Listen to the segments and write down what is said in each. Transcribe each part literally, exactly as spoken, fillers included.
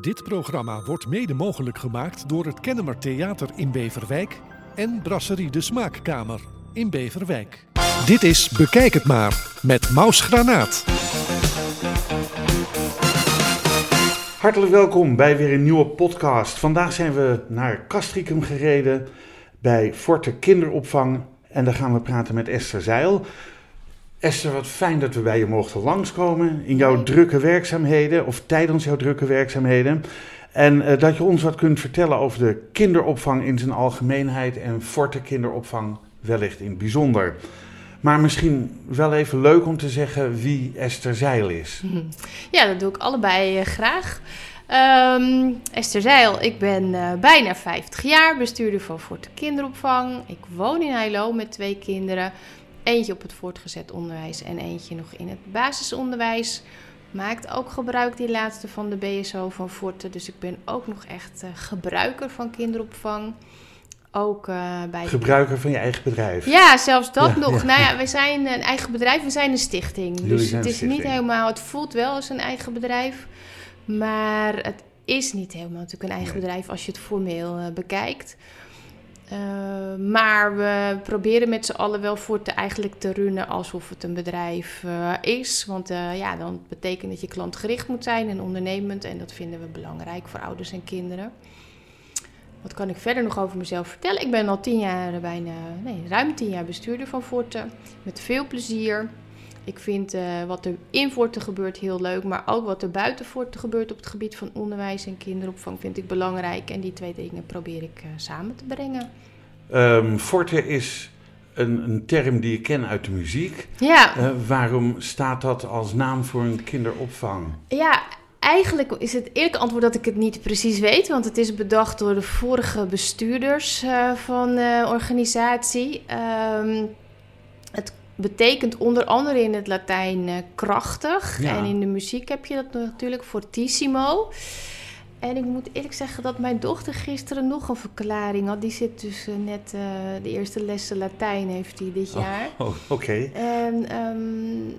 Dit programma wordt mede mogelijk gemaakt door het Kennemer Theater in Beverwijk en Brasserie De Smaakkamer in Beverwijk. Dit is Bekijk het maar met Mausgranaat. Hartelijk welkom bij weer een nieuwe podcast. Vandaag zijn we naar Castricum gereden bij Forte Kinderopvang en daar gaan we praten met Esther Zijl. Esther, wat fijn dat we bij je mochten langskomen in jouw drukke werkzaamheden of tijdens jouw drukke werkzaamheden. En uh, dat je ons wat kunt vertellen over de kinderopvang in zijn algemeenheid en Forte Kinderopvang wellicht in het bijzonder. Maar misschien wel even leuk om te zeggen wie Esther Zijl is. Ja, dat doe ik allebei uh, graag. Um, Esther Zijl, ik ben uh, bijna vijftig jaar, bestuurder van Forte Kinderopvang. Ik woon in Heilo met twee kinderen. Eentje op het voortgezet onderwijs en eentje nog in het basisonderwijs. Maakt ook gebruik, die laatste, van de B S O van Forte. Dus ik ben ook nog echt uh, gebruiker van kinderopvang. Ook uh, bij gebruiker de... van je eigen bedrijf. Ja, zelfs dat ja, nog. Ja. Nou ja, wij zijn een eigen bedrijf, we zijn een stichting. Jullie dus het is stichting. Niet helemaal, het voelt wel als een eigen bedrijf. Maar het is niet helemaal natuurlijk een eigen nee. bedrijf als je het formeel uh, bekijkt. Uh, maar we proberen met z'n allen wel Forte eigenlijk te runnen alsof het een bedrijf uh, is. Want uh, ja, dan betekent dat je klantgericht moet zijn en ondernemend. En dat vinden we belangrijk voor ouders en kinderen. Wat kan ik verder nog over mezelf vertellen? Ik ben al tien jaar, bijna, nee, ruim tien jaar bestuurder van Forte. Met veel plezier. Ik vind uh, wat er in Forte gebeurt heel leuk. Maar ook wat er buiten Forte gebeurt op het gebied van onderwijs en kinderopvang vind ik belangrijk. En die twee dingen probeer ik uh, samen te brengen. Um, Forte is een, een term die ik ken uit de muziek. Ja. Uh, waarom staat dat als naam voor een kinderopvang? Ja, eigenlijk is het eerlijke antwoord dat ik het niet precies weet. Want het is bedacht door de vorige bestuurders uh, van de organisatie. Um, het betekent onder andere in het Latijn uh, krachtig. Ja. En in de muziek heb je dat natuurlijk, fortissimo. En ik moet eerlijk zeggen dat mijn dochter gisteren nog een verklaring had. Die zit dus uh, net uh, de eerste lessen Latijn heeft die dit jaar. Oh, oh, oké. Okay. En um,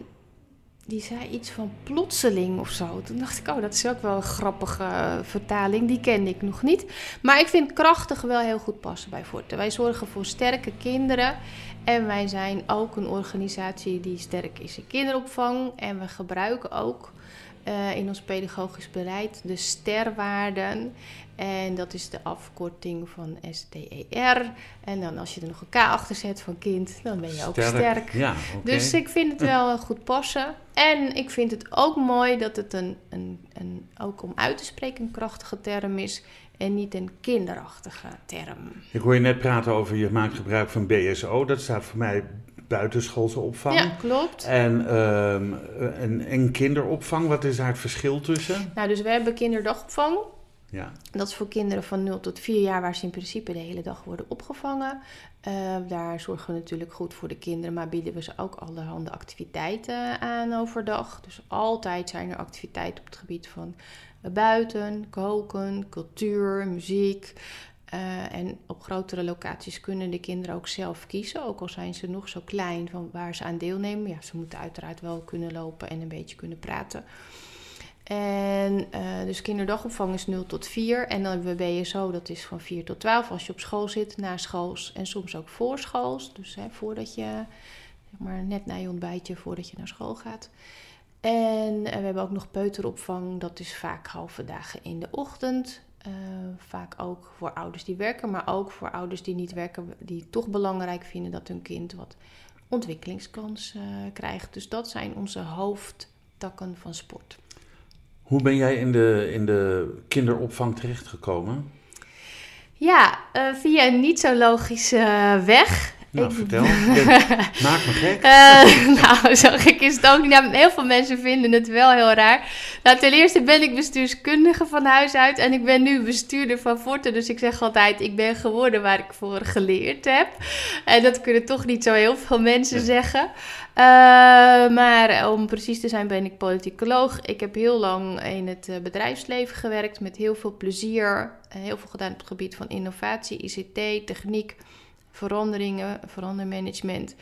die zei iets van plotseling of zo. Toen dacht ik, oh, dat is ook wel een grappige uh, vertaling. Die kende ik nog niet. Maar ik vind krachtig wel heel goed passen bij Forte. Wij zorgen voor sterke kinderen. En wij zijn ook een organisatie die sterk is in kinderopvang. En we gebruiken ook uh, in ons pedagogisch beleid de STER-waarden. En dat is de afkorting van S D E R. En dan als je er nog een K achter zet van kind, dan ben je sterk. ook sterk. Ja, okay. Dus ik vind het wel goed passen. En ik vind het ook mooi dat het een, een, een ook om uit te spreken een krachtige term is. En niet een kinderachtige term. Ik hoor je net praten over je maakt gebruik van B S O. Dat staat voor mij buitenschoolse opvang. Ja, klopt. En, um, en, en kinderopvang, wat is daar het verschil tussen? Nou, dus we hebben kinderdagopvang. Ja. Dat is voor kinderen van nul tot vier jaar, waar ze in principe de hele dag worden opgevangen. Uh, daar zorgen we natuurlijk goed voor de kinderen, maar bieden we ze ook allerhande activiteiten aan overdag. Dus altijd zijn er activiteiten op het gebied van buiten, koken, cultuur, muziek. Uh, en op grotere locaties kunnen de kinderen ook zelf kiezen, ook al zijn ze nog zo klein, van waar ze aan deelnemen. Ja, ze moeten uiteraard wel kunnen lopen en een beetje kunnen praten. En uh, dus kinderdagopvang is nul tot vier. En dan hebben we B S O, dat is van vier tot twaalf. Als je op school zit, na schools en soms ook voor schools. Dus hè, voordat je, zeg maar, net na je ontbijtje, voordat je naar school gaat. En uh, we hebben ook nog peuteropvang. Dat is vaak halve dagen in de ochtend. Uh, vaak ook voor ouders die werken, maar ook voor ouders die niet werken. Die toch belangrijk vinden dat hun kind wat ontwikkelingskans uh, krijgt. Dus dat zijn onze hoofdtakken van sport. Hoe ben jij in de, in de kinderopvang terechtgekomen? Ja, uh, via een niet zo logische uh, weg. Nou, ik... vertel. Maak me gek. Uh, nou, zo gek is het ook niet. Nou, heel veel mensen vinden het wel heel raar. Nou, ten eerste ben ik bestuurskundige van huis uit. En ik ben nu bestuurder van Forte. Dus ik zeg altijd, ik ben geworden waar ik voor geleerd heb. En dat kunnen toch niet zo heel veel mensen ja. zeggen. Uh, maar om precies te zijn ben ik politicoloog. Ik heb heel lang in het bedrijfsleven gewerkt. Met heel veel plezier. Heel veel gedaan op het gebied van innovatie, I C T, techniek. Veranderingen, verandermanagement.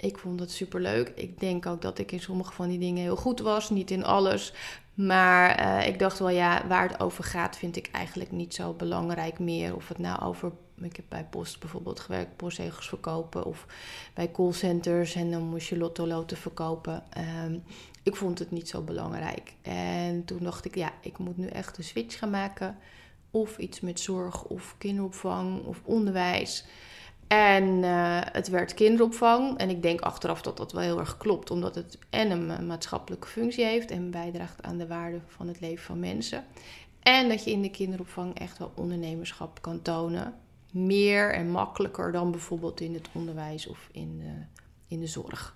Ik vond het superleuk. Ik denk ook dat ik in sommige van die dingen heel goed was. Niet in alles. Maar uh, ik dacht wel, ja, waar het over gaat vind ik eigenlijk niet zo belangrijk meer. Of het nou over... Ik heb bij post bijvoorbeeld gewerkt, postzegels verkopen. Of bij callcenters en dan moest je lottoloten verkopen. Um, ik vond het niet zo belangrijk. En toen dacht ik, ja, ik moet nu echt een switch gaan maken. Of iets met zorg of kinderopvang of onderwijs. En uh, het werd kinderopvang. En ik denk achteraf dat dat wel heel erg klopt. Omdat het en een maatschappelijke functie heeft. En bijdraagt aan de waarde van het leven van mensen. En dat je in de kinderopvang echt wel ondernemerschap kan tonen. Meer en makkelijker dan bijvoorbeeld in het onderwijs of in de, in de zorg.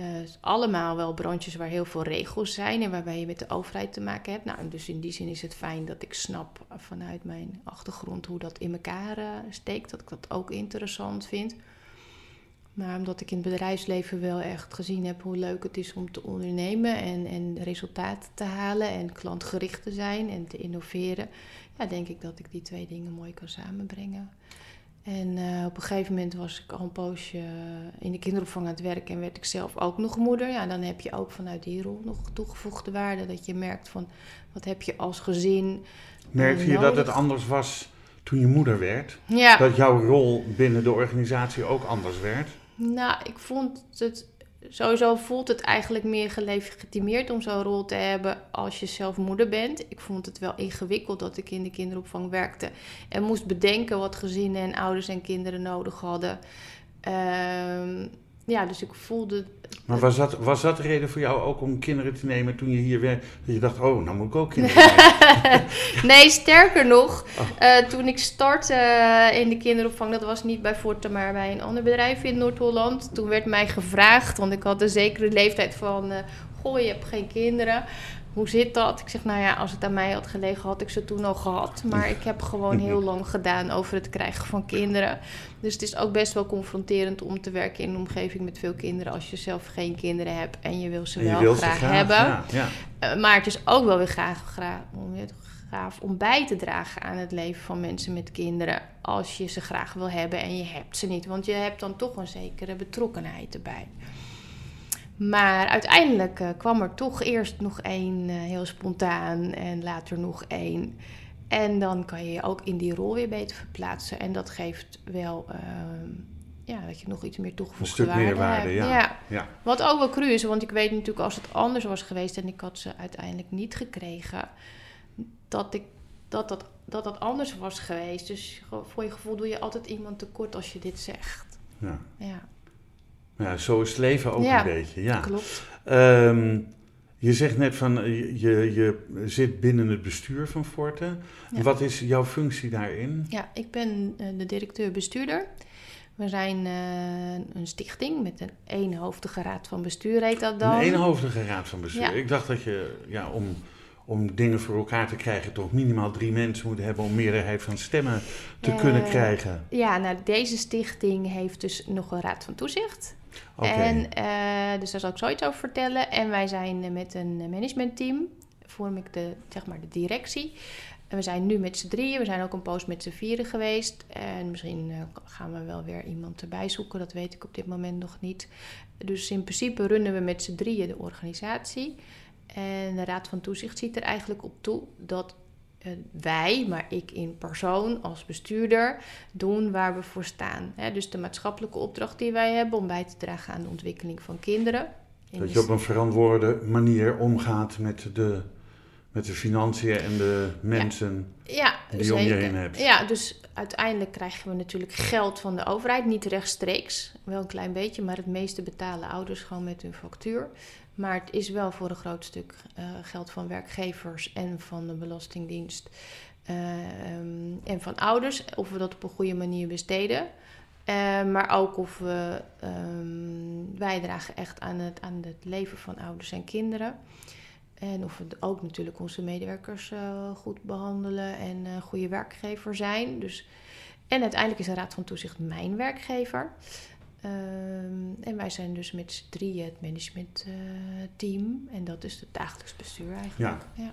Uh, allemaal wel branches waar heel veel regels zijn. En waarbij je met de overheid te maken hebt. Nou, dus in die zin is het fijn dat ik snap vanuit mijn achtergrond hoe dat in elkaar uh, steekt. Dat ik dat ook interessant vind. Maar omdat ik in het bedrijfsleven wel echt gezien heb hoe leuk het is om te ondernemen. En, en resultaten te halen. En klantgericht te zijn. En te innoveren. Ja, denk ik dat ik die twee dingen mooi kan samenbrengen. En uh, op een gegeven moment was ik al een poosje in de kinderopvang aan het werk en werd ik zelf ook nog moeder. Ja, dan heb je ook vanuit die rol nog toegevoegde waarde. Dat je merkt van, wat heb je als gezin... Merkte je dat het anders was toen je moeder werd? Ja. Dat jouw rol binnen de organisatie ook anders werd? Nou, ik vond het... Sowieso voelt het eigenlijk meer gelegitimeerd om zo'n rol te hebben als je zelf moeder bent. Ik vond het wel ingewikkeld dat ik in de kinderopvang werkte. En moest bedenken wat gezinnen en ouders en kinderen nodig hadden. Um, ja, dus ik voelde... Maar was dat, was dat de reden voor jou ook om kinderen te nemen toen je hier werd? Dat je dacht, oh, nou moet ik ook kinderen nemen. Nee, sterker nog. Oh. Uh, toen ik startte in de kinderopvang, dat was niet bij Forte, maar bij een ander bedrijf in Noord-Holland. Toen werd mij gevraagd, want ik had een zekere leeftijd van... Uh, goh, je hebt geen kinderen. Hoe zit dat? Ik zeg, nou ja, als het aan mij had gelegen, had ik ze toen al gehad. Maar ik heb gewoon heel lang gedaan over het krijgen van kinderen. Dus het is ook best wel confronterend om te werken in een omgeving met veel kinderen... als je zelf geen kinderen hebt en je wil ze wel graag, ze graag hebben. Ja, ja. Uh, maar het is ook wel weer gaaf, graag, gaaf om bij te dragen aan het leven van mensen met kinderen... als je ze graag wil hebben en je hebt ze niet. Want je hebt dan toch een zekere betrokkenheid erbij. Maar uiteindelijk uh, kwam er toch eerst nog één uh, heel spontaan en later nog één. En dan kan je je ook in die rol weer beter verplaatsen. En dat geeft wel uh, ja, dat je nog iets meer toegevoegde waarde hebt. Een stuk meer waarde, ja. Ja. Ja. Wat ook wel cru is, want ik weet natuurlijk als het anders was geweest... en ik had ze uiteindelijk niet gekregen, dat ik, dat, dat, dat dat anders was geweest. Dus voor je gevoel doe je altijd iemand tekort als je dit zegt. Ja. Ja. Ja, zo is het leven ook ja, een beetje. Ja, klopt. Um, je zegt net van, je, je zit binnen het bestuur van Forte. Ja. Wat is jouw functie daarin? Ja, ik ben de directeur-bestuurder. We zijn uh, een stichting met een eenhoofdige raad van bestuur, heet dat dan. Een eenhoofdige raad van bestuur. Ja. Ik dacht dat je, ja, om... om dingen voor elkaar te krijgen, toch minimaal drie mensen moeten hebben... om meerderheid van stemmen te uh, kunnen krijgen. Ja, nou, deze stichting heeft dus nog een raad van toezicht. Oké. Okay. Uh, dus daar zal ik zoiets over vertellen. En wij zijn met een managementteam, vorm ik de, zeg maar, de directie. En we zijn nu met z'n drieën, we zijn ook een poos met z'n vieren geweest. En misschien uh, gaan we wel weer iemand erbij zoeken, dat weet ik op dit moment nog niet. Dus in principe runnen we met z'n drieën de organisatie... En de Raad van Toezicht ziet er eigenlijk op toe dat uh, wij, maar ik in persoon als bestuurder, doen waar we voor staan. He, dus de maatschappelijke opdracht die wij hebben om bij te dragen aan de ontwikkeling van kinderen. In dat je op een verantwoorde manier omgaat met de, met de financiën en de mensen ja, ja, die je om je heen hebt. Ja, dus uiteindelijk krijgen we natuurlijk geld van de overheid, niet rechtstreeks. Wel een klein beetje, maar het meeste betalen ouders gewoon met hun factuur. Maar het is wel voor een groot stuk uh, geld van werkgevers en van de Belastingdienst uh, um, en van ouders. Of we dat op een goede manier besteden. Uh, maar ook of we um, bijdragen echt aan het, aan het leven van ouders en kinderen. En of we ook natuurlijk onze medewerkers uh, goed behandelen en uh, goede werkgever zijn. Dus, en uiteindelijk is de Raad van Toezicht mijn werkgever. Um, en wij zijn dus met z'n drieën het managementteam. Uh, en dat is het dagelijks bestuur eigenlijk. Ja.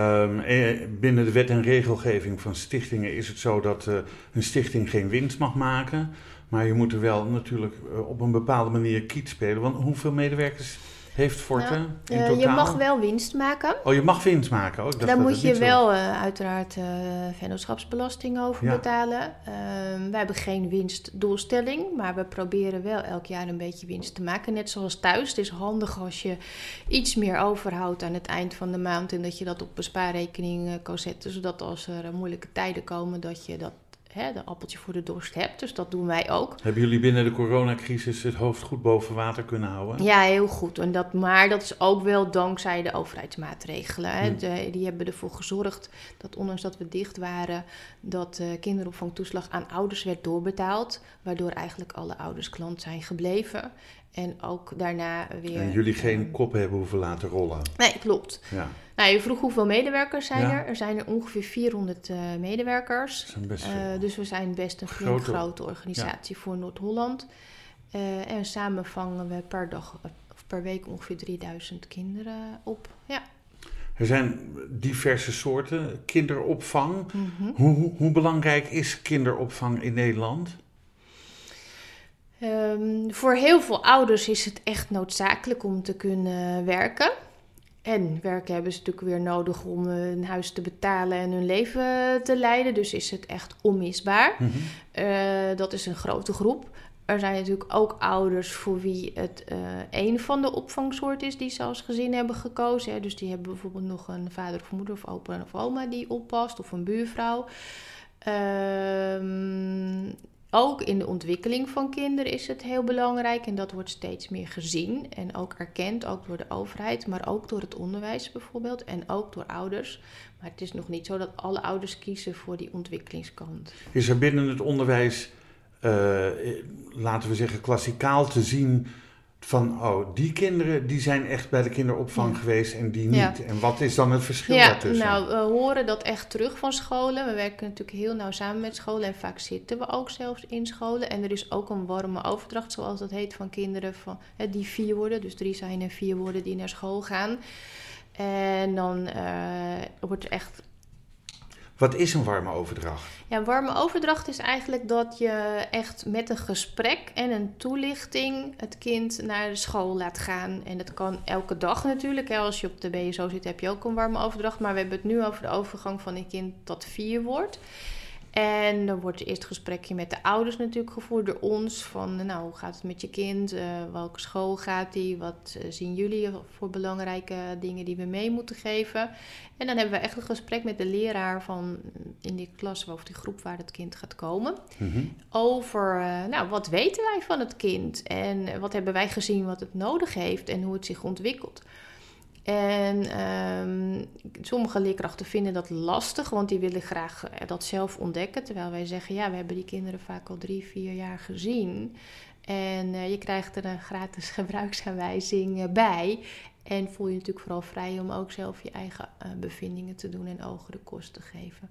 Ja. Um, binnen de wet en regelgeving van stichtingen is het zo dat uh, een stichting geen winst mag maken... Maar je moet er wel natuurlijk op een bepaalde manier kiet spelen. Want hoeveel medewerkers heeft Forte nou, in uh, totaal? Je mag wel winst maken. Oh, je mag winst maken. Oh, ik dacht Daar dat moet je wel uh, uiteraard uh, vennootschapsbelasting over ja. betalen. Uh, wij hebben geen winstdoelstelling. Maar we proberen wel elk jaar een beetje winst te maken. Net zoals thuis. Het is handig als je iets meer overhoudt aan het eind van de maand. En dat je dat op een spaarrekening uh, kan zetten. Zodat als er uh, moeilijke tijden komen dat je dat... Hè, de appeltje voor de dorst hebt. Dus dat doen wij ook. Hebben jullie binnen de coronacrisis het hoofd goed boven water kunnen houden? Ja, heel goed. En dat, maar dat is ook wel dankzij de overheidsmaatregelen. Hè. Hmm. De, die hebben ervoor gezorgd dat ondanks dat we dicht waren... dat uh, kinderopvangtoeslag aan ouders werd doorbetaald. Waardoor eigenlijk alle ouders klant zijn gebleven. En ook daarna weer... En jullie geen um, kop hebben hoeven laten rollen. Nee, klopt. Ja. Nou, je vroeg hoeveel medewerkers zijn ja. er. Er zijn er ongeveer vierhonderd uh, medewerkers. Dat zijn best veel. Uh, dus we zijn best een grote, grote organisatie ja. voor Noord-Holland. Uh, en samen vangen we per dag, of per week ongeveer drieduizend kinderen op. Ja. Er zijn diverse soorten kinderopvang. Mm-hmm. Hoe, hoe, hoe belangrijk is kinderopvang in Nederland? Um, voor heel veel ouders is het echt noodzakelijk om te kunnen werken. En werken hebben ze natuurlijk weer nodig om hun huis te betalen en hun leven te leiden. Dus is het echt onmisbaar. Mm-hmm. Uh, dat is een grote groep. Er zijn natuurlijk ook ouders voor wie het uh, een van de opvangsoorten is die ze als gezin hebben gekozen. Hè. Dus die hebben bijvoorbeeld nog een vader of moeder of opa of oma die oppast of een buurvrouw. Ehm... Uh, Ook in de ontwikkeling van kinderen is het heel belangrijk en dat wordt steeds meer gezien en ook erkend, ook door de overheid, maar ook door het onderwijs bijvoorbeeld en ook door ouders. Maar het is nog niet zo dat alle ouders kiezen voor die ontwikkelingskant. Is er binnen het onderwijs, uh, laten we zeggen, klassikaal te zien van, oh, die kinderen die zijn echt bij de kinderopvang ja. geweest en die niet. Ja. En wat is dan het verschil ja, daartussen? Nou, we horen dat echt terug van scholen. We werken natuurlijk heel nauw samen met scholen en vaak zitten we ook zelfs in scholen. En er is ook een warme overdracht, zoals dat heet, van kinderen van, hè, die vier worden. Dus drie zijn en vier worden die naar school gaan. En dan uh, wordt er echt... Wat is een warme overdracht? Ja, een warme overdracht is eigenlijk dat je echt met een gesprek en een toelichting het kind naar de school laat gaan. En dat kan elke dag natuurlijk. Hè. Als je op de B S O zit heb je ook een warme overdracht. Maar we hebben het nu over de overgang van een kind dat vier wordt. En dan wordt eerst een gesprekje met de ouders natuurlijk gevoerd door ons. Van nou, hoe gaat het met je kind? Uh, welke school gaat die? Wat uh, zien jullie voor belangrijke dingen die we mee moeten geven? En dan hebben we echt een gesprek met de leraar van in die klas of die groep waar het kind gaat komen. Mm-hmm. Over uh, nou, wat weten wij van het kind? En wat hebben wij gezien wat het nodig heeft en hoe het zich ontwikkelt? En um, sommige leerkrachten vinden dat lastig, want die willen graag dat zelf ontdekken. Terwijl wij zeggen, ja, we hebben die kinderen vaak al drie, vier jaar gezien. En uh, je krijgt er een gratis gebruiksaanwijzing bij. En voel je natuurlijk vooral vrij om ook zelf je eigen uh, bevindingen te doen en ogen de kost te geven.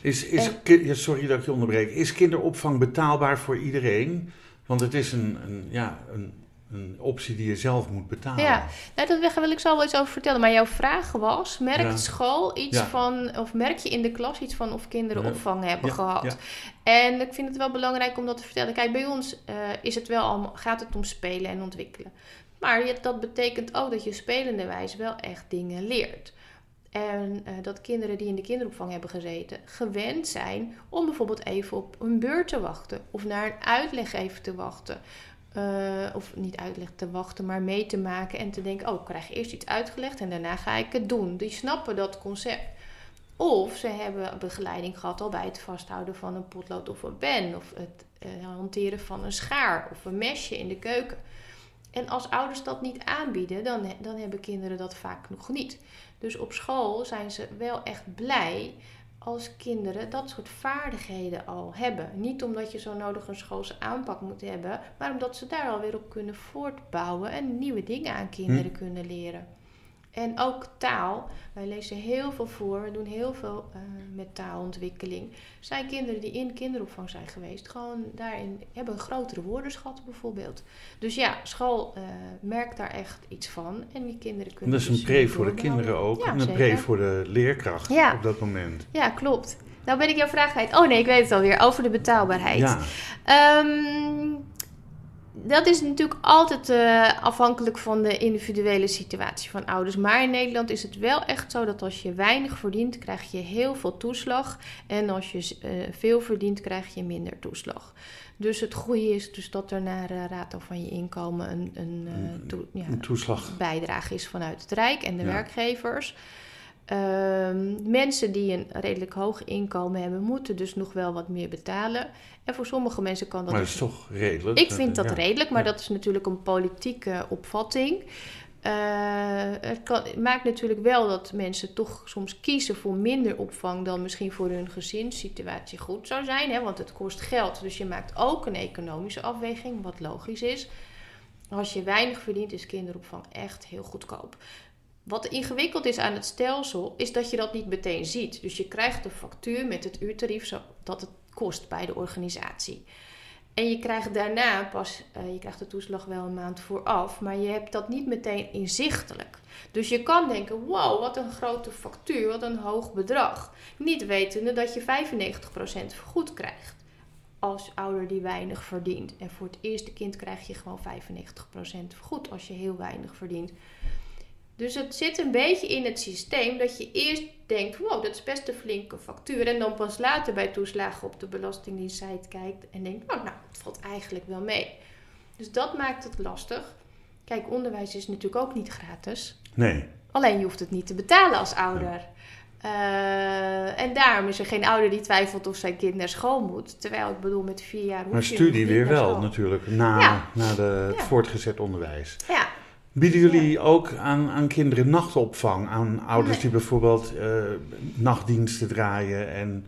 Is, is, en, ki- ja, sorry dat ik je onderbreek. Is kinderopvang betaalbaar voor iedereen? Want het is een... een, ja, een Een optie die je zelf moet betalen. Ja, nou, dat wil ik zo wel iets over vertellen. Maar jouw vraag was, merkt ja. school iets ja. van... of merk je in de klas iets van of kinderen ja. opvang hebben ja. gehad? Ja. En ik vind het wel belangrijk om dat te vertellen. Kijk, bij ons uh, is het wel allemaal, gaat het om spelen en ontwikkelen. Maar je, dat betekent ook dat je spelenderwijs wel echt dingen leert. En uh, dat kinderen die in de kinderopvang hebben gezeten... gewend zijn om bijvoorbeeld even op een beurt te wachten. Of naar een uitleg even te wachten... Uh, of niet uitleg te wachten, maar mee te maken en te denken... oh, ik krijg eerst iets uitgelegd en daarna ga ik het doen. Die snappen dat concept. Of ze hebben begeleiding gehad al bij het vasthouden van een potlood of een pen... of het uh, hanteren van een schaar of een mesje in de keuken. En als ouders dat niet aanbieden, dan, dan hebben kinderen dat vaak nog niet. Dus op school zijn ze wel echt blij... als kinderen dat soort vaardigheden al hebben. Niet omdat je zo nodig een schoolse aanpak moet hebben... maar omdat ze daar alweer op kunnen voortbouwen... en nieuwe dingen aan kinderen hm. kunnen leren. En ook taal. Wij lezen heel veel voor. We doen heel veel uh, met taalontwikkeling. Zijn kinderen die in kinderopvang zijn geweest... gewoon daarin hebben een grotere woordenschat bijvoorbeeld. Dus ja, school uh, merkt daar echt iets van. En die kinderen kunnen... Dat is een pre voor de kinderen ook. Ja, en een pre voor de leerkracht ja. op dat moment. Ja, klopt. Nou ben ik jouw vraag kwijt. Oh nee, ik weet het alweer. Over de betaalbaarheid. Ja. Um, dat is natuurlijk altijd uh, afhankelijk van de individuele situatie van ouders. Maar in Nederland is het wel echt zo dat als je weinig verdient, krijg je heel veel toeslag. En als je uh, veel verdient, krijg je minder toeslag. Dus het goede is dus dat er naar uh, rato van je inkomen een, een, uh, to, ja, een toeslag bijdrage is vanuit het Rijk en de ja. werkgevers. Uh, mensen die een redelijk hoog inkomen hebben, moeten dus nog wel wat meer betalen. En voor sommige mensen kan dat... Maar dat is toch redelijk? Ik vind dat ja. redelijk, maar ja. dat is natuurlijk een politieke opvatting. Uh, het, kan, het maakt natuurlijk wel dat mensen toch soms kiezen voor minder opvang dan misschien voor hun gezinssituatie goed zou zijn. Hè? Want het kost geld, dus je maakt ook een economische afweging, wat logisch is. Als je weinig verdient, is kinderopvang echt heel goedkoop. Wat ingewikkeld is aan het stelsel, is dat je dat niet meteen ziet. Dus je krijgt de factuur met het uurtarief dat het kost bij de organisatie. En je krijgt daarna pas, uh, je krijgt de toeslag wel een maand vooraf, maar je hebt dat niet meteen inzichtelijk. Dus je kan denken, wow, wat een grote factuur, wat een hoog bedrag. Niet wetende dat je vijfennegentig procent vergoed krijgt als ouder die weinig verdient. En voor het eerste kind krijg je gewoon vijfennegentig procent vergoed als je heel weinig verdient. Dus het zit een beetje in het systeem dat je eerst denkt, wow, dat is best een flinke factuur. En dan pas later bij toeslagen op de belastingdienstsite kijkt en denkt, oh, nou, het valt eigenlijk wel mee. Dus dat maakt het lastig. Kijk, onderwijs is natuurlijk ook niet gratis. Nee. Alleen je hoeft het niet te betalen als ouder. Nee. Uh, en daarom is er geen ouder die twijfelt of zijn kind naar school moet. Terwijl ik bedoel, met vier jaar hoef je Maar studie weer wel natuurlijk, na, ja. na de, het ja. voortgezet onderwijs. Ja. Bieden jullie ja. ook aan, aan kinderen nachtopvang? Aan ouders nee. die bijvoorbeeld uh, nachtdiensten draaien? En...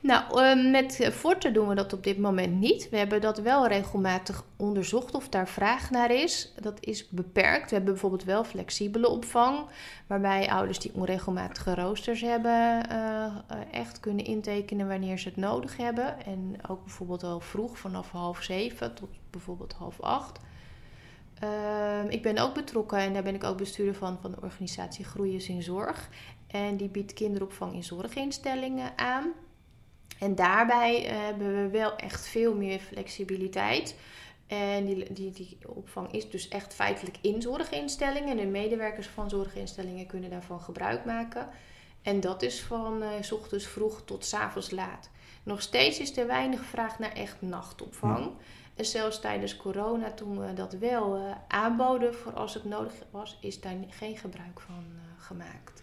Nou, uh, met Forte doen we dat op dit moment niet. We hebben dat wel regelmatig onderzocht of daar vraag naar is. Dat is beperkt. We hebben bijvoorbeeld wel flexibele opvang, waarbij ouders die onregelmatige roosters hebben uh, echt kunnen intekenen wanneer ze het nodig hebben. En ook bijvoorbeeld al vroeg, vanaf half zeven tot bijvoorbeeld half acht. Uh, ik ben ook betrokken en daar ben ik ook bestuurder van, van de organisatie Groeiers in Zorg. En die biedt kinderopvang in zorginstellingen aan. En daarbij uh, hebben we wel echt veel meer flexibiliteit. En die, die, die opvang is dus echt feitelijk in zorginstellingen. En de medewerkers van zorginstellingen kunnen daarvan gebruik maken. En dat is van uh, 's ochtends vroeg tot 's avonds laat. Nog steeds is er weinig vraag naar echt nachtopvang. Ja. En zelfs tijdens corona, toen we dat wel uh, aanboden voor als het nodig was, is daar geen gebruik van uh, gemaakt.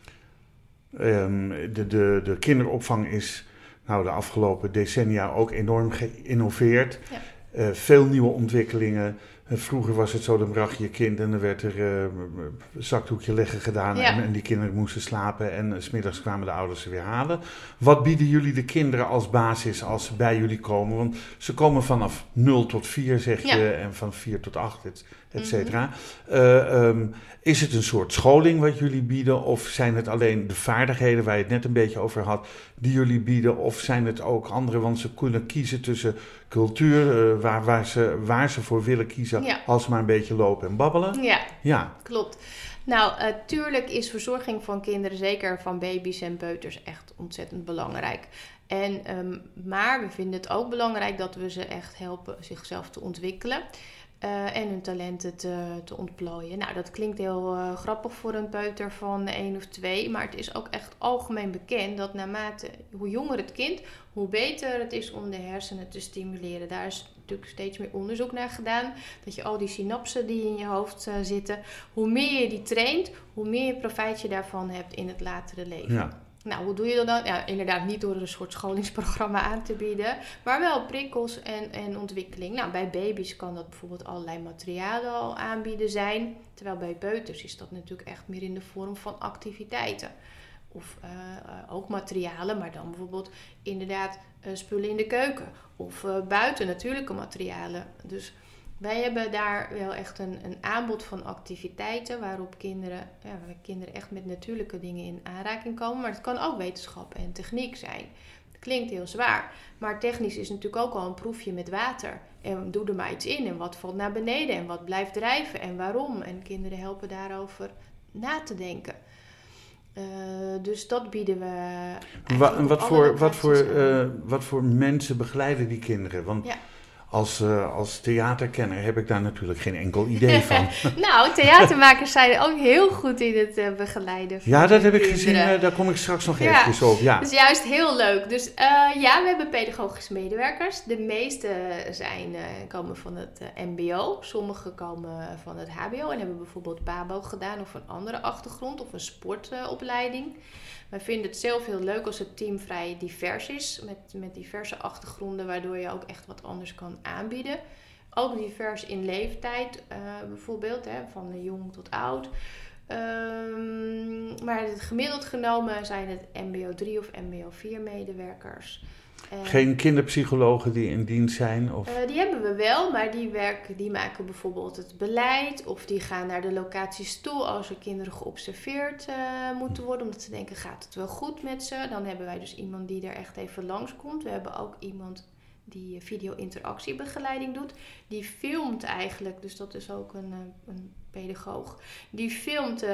Um, de, de, de kinderopvang is nou, de afgelopen decennia ook enorm geïnnoveerd. Ja. Uh, veel nieuwe ontwikkelingen. Uh, vroeger was het zo, dan bracht je kind en dan werd er uh, een zakdoekje leggen gedaan. Ja. En, en die kinderen moesten slapen en uh, 's middags kwamen de ouders ze weer halen. Wat bieden jullie de kinderen als basis als ze bij jullie komen? Want ze komen vanaf nul tot vier, zeg ja. je, en van vier tot acht, et, et cetera. Mm-hmm. Uh, um, is het een soort scholing wat jullie bieden? Of zijn het alleen de vaardigheden waar je het net een beetje over had, die jullie bieden? Of zijn het ook andere? Want ze kunnen kiezen tussen cultuur, uh, waar, waar, ze, waar ze voor willen kiezen. Ja. Als ze maar een beetje lopen en babbelen. Ja, ja. klopt. Nou, uh, tuurlijk is verzorging van kinderen, zeker van baby's en peuters, echt ontzettend belangrijk. En, um, maar we vinden het ook belangrijk dat we ze echt helpen zichzelf te ontwikkelen. Uh, en hun talenten te, te ontplooien. Nou, dat klinkt heel uh, grappig voor een peuter van één of twee. Maar het is ook echt algemeen bekend dat naarmate hoe jonger het kind, hoe beter het is om de hersenen te stimuleren. Daar is natuurlijk steeds meer onderzoek naar gedaan. Dat je al die synapsen die in je hoofd uh, zitten, hoe meer je die traint, hoe meer profijt je daarvan hebt in het latere leven. Ja. Nou, hoe doe je dat dan? Ja, inderdaad niet door een soort scholingsprogramma aan te bieden, maar wel prikkels en, en ontwikkeling. Nou, bij baby's kan dat bijvoorbeeld allerlei materialen al aanbieden zijn, terwijl bij peuters is dat natuurlijk echt meer in de vorm van activiteiten. Of uh, uh, ook materialen, maar dan bijvoorbeeld inderdaad uh, spullen in de keuken of uh, buiten natuurlijke materialen. Dus wij hebben daar wel echt een, een aanbod van activiteiten waarop kinderen, ja, waar kinderen echt met natuurlijke dingen in aanraking komen. Maar het kan ook wetenschap en techniek zijn. Het klinkt heel zwaar, maar technisch is natuurlijk ook al een proefje met water. En doe er maar iets in en wat valt naar beneden en wat blijft drijven en waarom. En kinderen helpen daarover na te denken. Uh, dus dat bieden we. Wa- wat, voor, wat, voor, uh, wat voor mensen begeleiden die kinderen? Want ja. als, uh, als theaterkenner heb ik daar natuurlijk geen enkel idee van. Nou, theatermakers zijn ook heel goed in het uh, begeleiden. Van ja, dat heb ik gezien. Uh, daar kom ik straks nog ja. eventjes op. Ja. Dat is juist heel leuk. Dus uh, ja, we hebben pedagogische medewerkers. De meeste zijn, uh, komen van het uh, mbo. Sommigen komen van het hbo en hebben bijvoorbeeld pabo gedaan of een andere achtergrond of een sportopleiding. Uh, We vinden het zelf heel leuk als het team vrij divers is. Met, met diverse achtergronden, waardoor je ook echt wat anders kan aanbieden. Ook divers in leeftijd, uh, bijvoorbeeld, hè, van jong tot oud. Um, maar gemiddeld genomen zijn het M B O drie of M B O vier medewerkers. En, geen kinderpsychologen die in dienst zijn? Of? Uh, die hebben we wel, maar die, werken, die maken bijvoorbeeld het beleid. Of die gaan naar de locaties toe als er kinderen geobserveerd uh, moeten worden. Omdat ze denken, gaat het wel goed met ze? Dan hebben wij dus iemand die er echt even langskomt. We hebben ook iemand die video-interactiebegeleiding doet. Die filmt eigenlijk, dus dat is ook een, een pedagoog. Die filmt uh,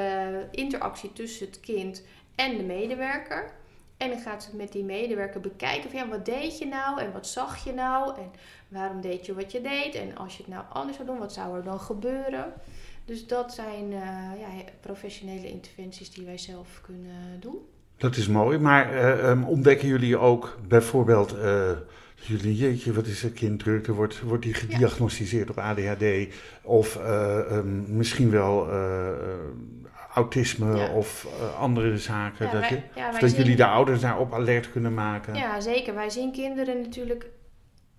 interactie tussen het kind en de medewerker. En dan gaat ze het met die medewerker bekijken van ja, wat deed je nou en wat zag je nou en waarom deed je wat je deed en als je het nou anders zou doen, wat zou er dan gebeuren? Dus dat zijn uh, ja, professionele interventies die wij zelf kunnen doen. Dat is mooi, maar uh, um, ontdekken jullie ook bijvoorbeeld, uh, jullie jeetje, wat is er kind druk, wordt, wordt die gediagnosticeerd ja. op A D H D of uh, um, misschien wel... Uh, autisme ja. of uh, andere zaken, ja, dat, wij, ja, of dat zien... jullie de ouders daarop alert kunnen maken. Ja, zeker. Wij zien kinderen natuurlijk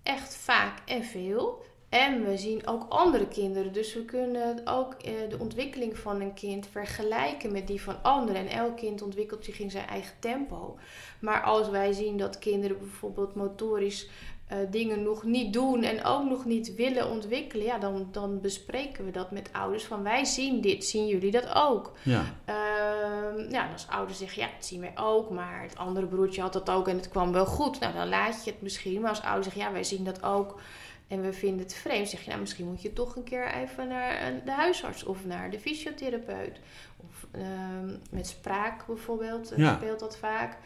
echt vaak en veel. En we zien ook andere kinderen. Dus we kunnen ook uh, de ontwikkeling van een kind vergelijken met die van anderen. En elk kind ontwikkelt zich in zijn eigen tempo. Maar als wij zien dat kinderen bijvoorbeeld motorisch uh, dingen nog niet doen en ook nog niet willen ontwikkelen, ja, dan, dan bespreken we dat met ouders. Van wij zien dit, zien jullie dat ook? Ja. Uh, ja, als ouders zeggen, ja, dat zien wij ook, maar het andere broertje had dat ook en het kwam wel goed. Nou, dan laat je het misschien. Maar als ouders zeggen, ja, wij zien dat ook. En we vinden het vreemd, zeg je, nou misschien moet je toch een keer even naar de huisarts of naar de fysiotherapeut. Of uh, met spraak bijvoorbeeld, ja. speelt dat vaak.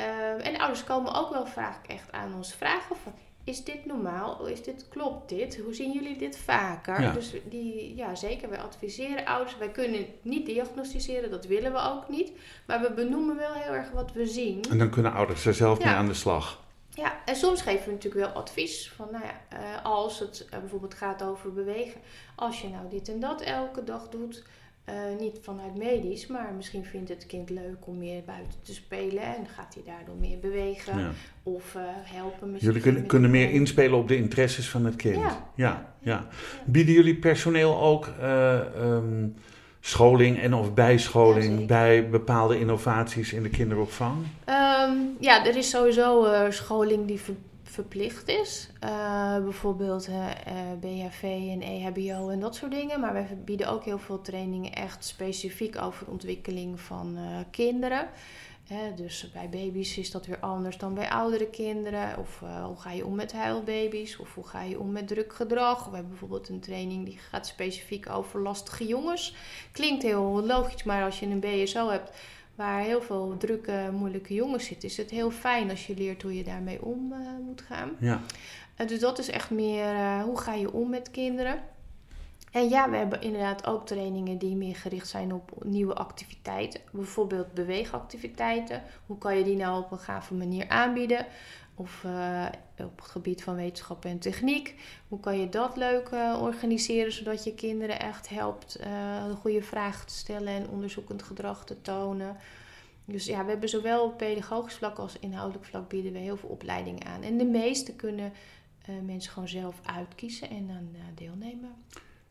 Uh, en ouders komen ook wel vaak echt aan ons vragen van, is dit normaal? Is dit, klopt dit? Hoe zien jullie dit vaker? Ja. Dus die, ja, zeker, wij adviseren ouders. Wij kunnen het niet diagnosticeren, dat willen we ook niet. Maar we benoemen wel heel erg wat we zien. En dan kunnen ouders er zelf ja. mee aan de slag. Ja, en soms geven we natuurlijk wel advies van, nou ja, als het bijvoorbeeld gaat over bewegen. Als je nou dit en dat elke dag doet, uh, niet vanuit medisch, maar misschien vindt het kind leuk om meer buiten te spelen en gaat hij daardoor meer bewegen ja. of uh, helpen. Misschien jullie kunnen, kunnen meer inspelen op de interesses van het kind. Ja. ja, ja, ja. Bieden jullie personeel ook uh, um, scholing en of bijscholing ja, bij bepaalde innovaties in de kinderopvang? Um, ja, er is sowieso uh, scholing die ver, verplicht is. Uh, bijvoorbeeld uh, B H V en E H B O en dat soort dingen. Maar wij bieden ook heel veel trainingen echt specifiek over ontwikkeling van uh, kinderen. Uh, dus bij baby's is dat weer anders dan bij oudere kinderen. Of uh, hoe ga je om met huilbaby's? Of hoe ga je om met druk gedrag? We hebben bijvoorbeeld een training die gaat specifiek over lastige jongens. Klinkt heel logisch, maar als je een B S O hebt waar heel veel drukke, moeilijke jongens zitten, is het heel fijn als je leert hoe je daarmee om uh, moet gaan. Ja. Uh, dus dat is echt meer uh, hoe ga je om met kinderen. En ja, we hebben inderdaad ook trainingen die meer gericht zijn op nieuwe activiteiten. Bijvoorbeeld beweegactiviteiten. Hoe kan je die nou op een gave manier aanbieden? Of uh, op het gebied van wetenschap en techniek. Hoe kan je dat leuk uh, organiseren, zodat je kinderen echt helpt uh, goede vragen te stellen en onderzoekend gedrag te tonen. Dus ja, we hebben zowel op pedagogisch vlak als inhoudelijk vlak bieden we heel veel opleidingen aan. En de meeste kunnen uh, mensen gewoon zelf uitkiezen en dan uh, deelnemen.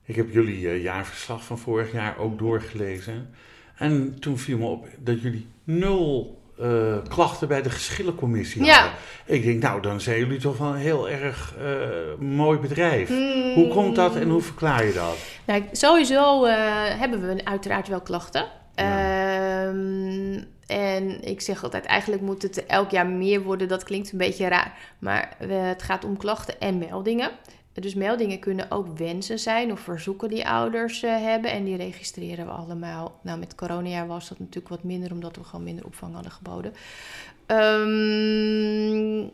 Ik heb jullie uh, jaarverslag van vorig jaar ook doorgelezen. En toen viel me op dat jullie nul uh, klachten bij de geschillencommissie ja. hadden. Ik denk, nou, dan zijn jullie toch wel een heel erg uh, mooi bedrijf. Mm. Hoe komt dat en hoe verklaar je dat? Nou, sowieso uh, hebben we uiteraard wel klachten. Ja. Uh, en ik zeg altijd, eigenlijk moet het elk jaar meer worden. Dat klinkt een beetje raar. Maar uh, het gaat om klachten en meldingen. Dus meldingen kunnen ook wensen zijn of verzoeken die ouders uh, hebben. En die registreren we allemaal. Nou, met coronajaar was dat natuurlijk wat minder, omdat we gewoon minder opvang hadden geboden. Um,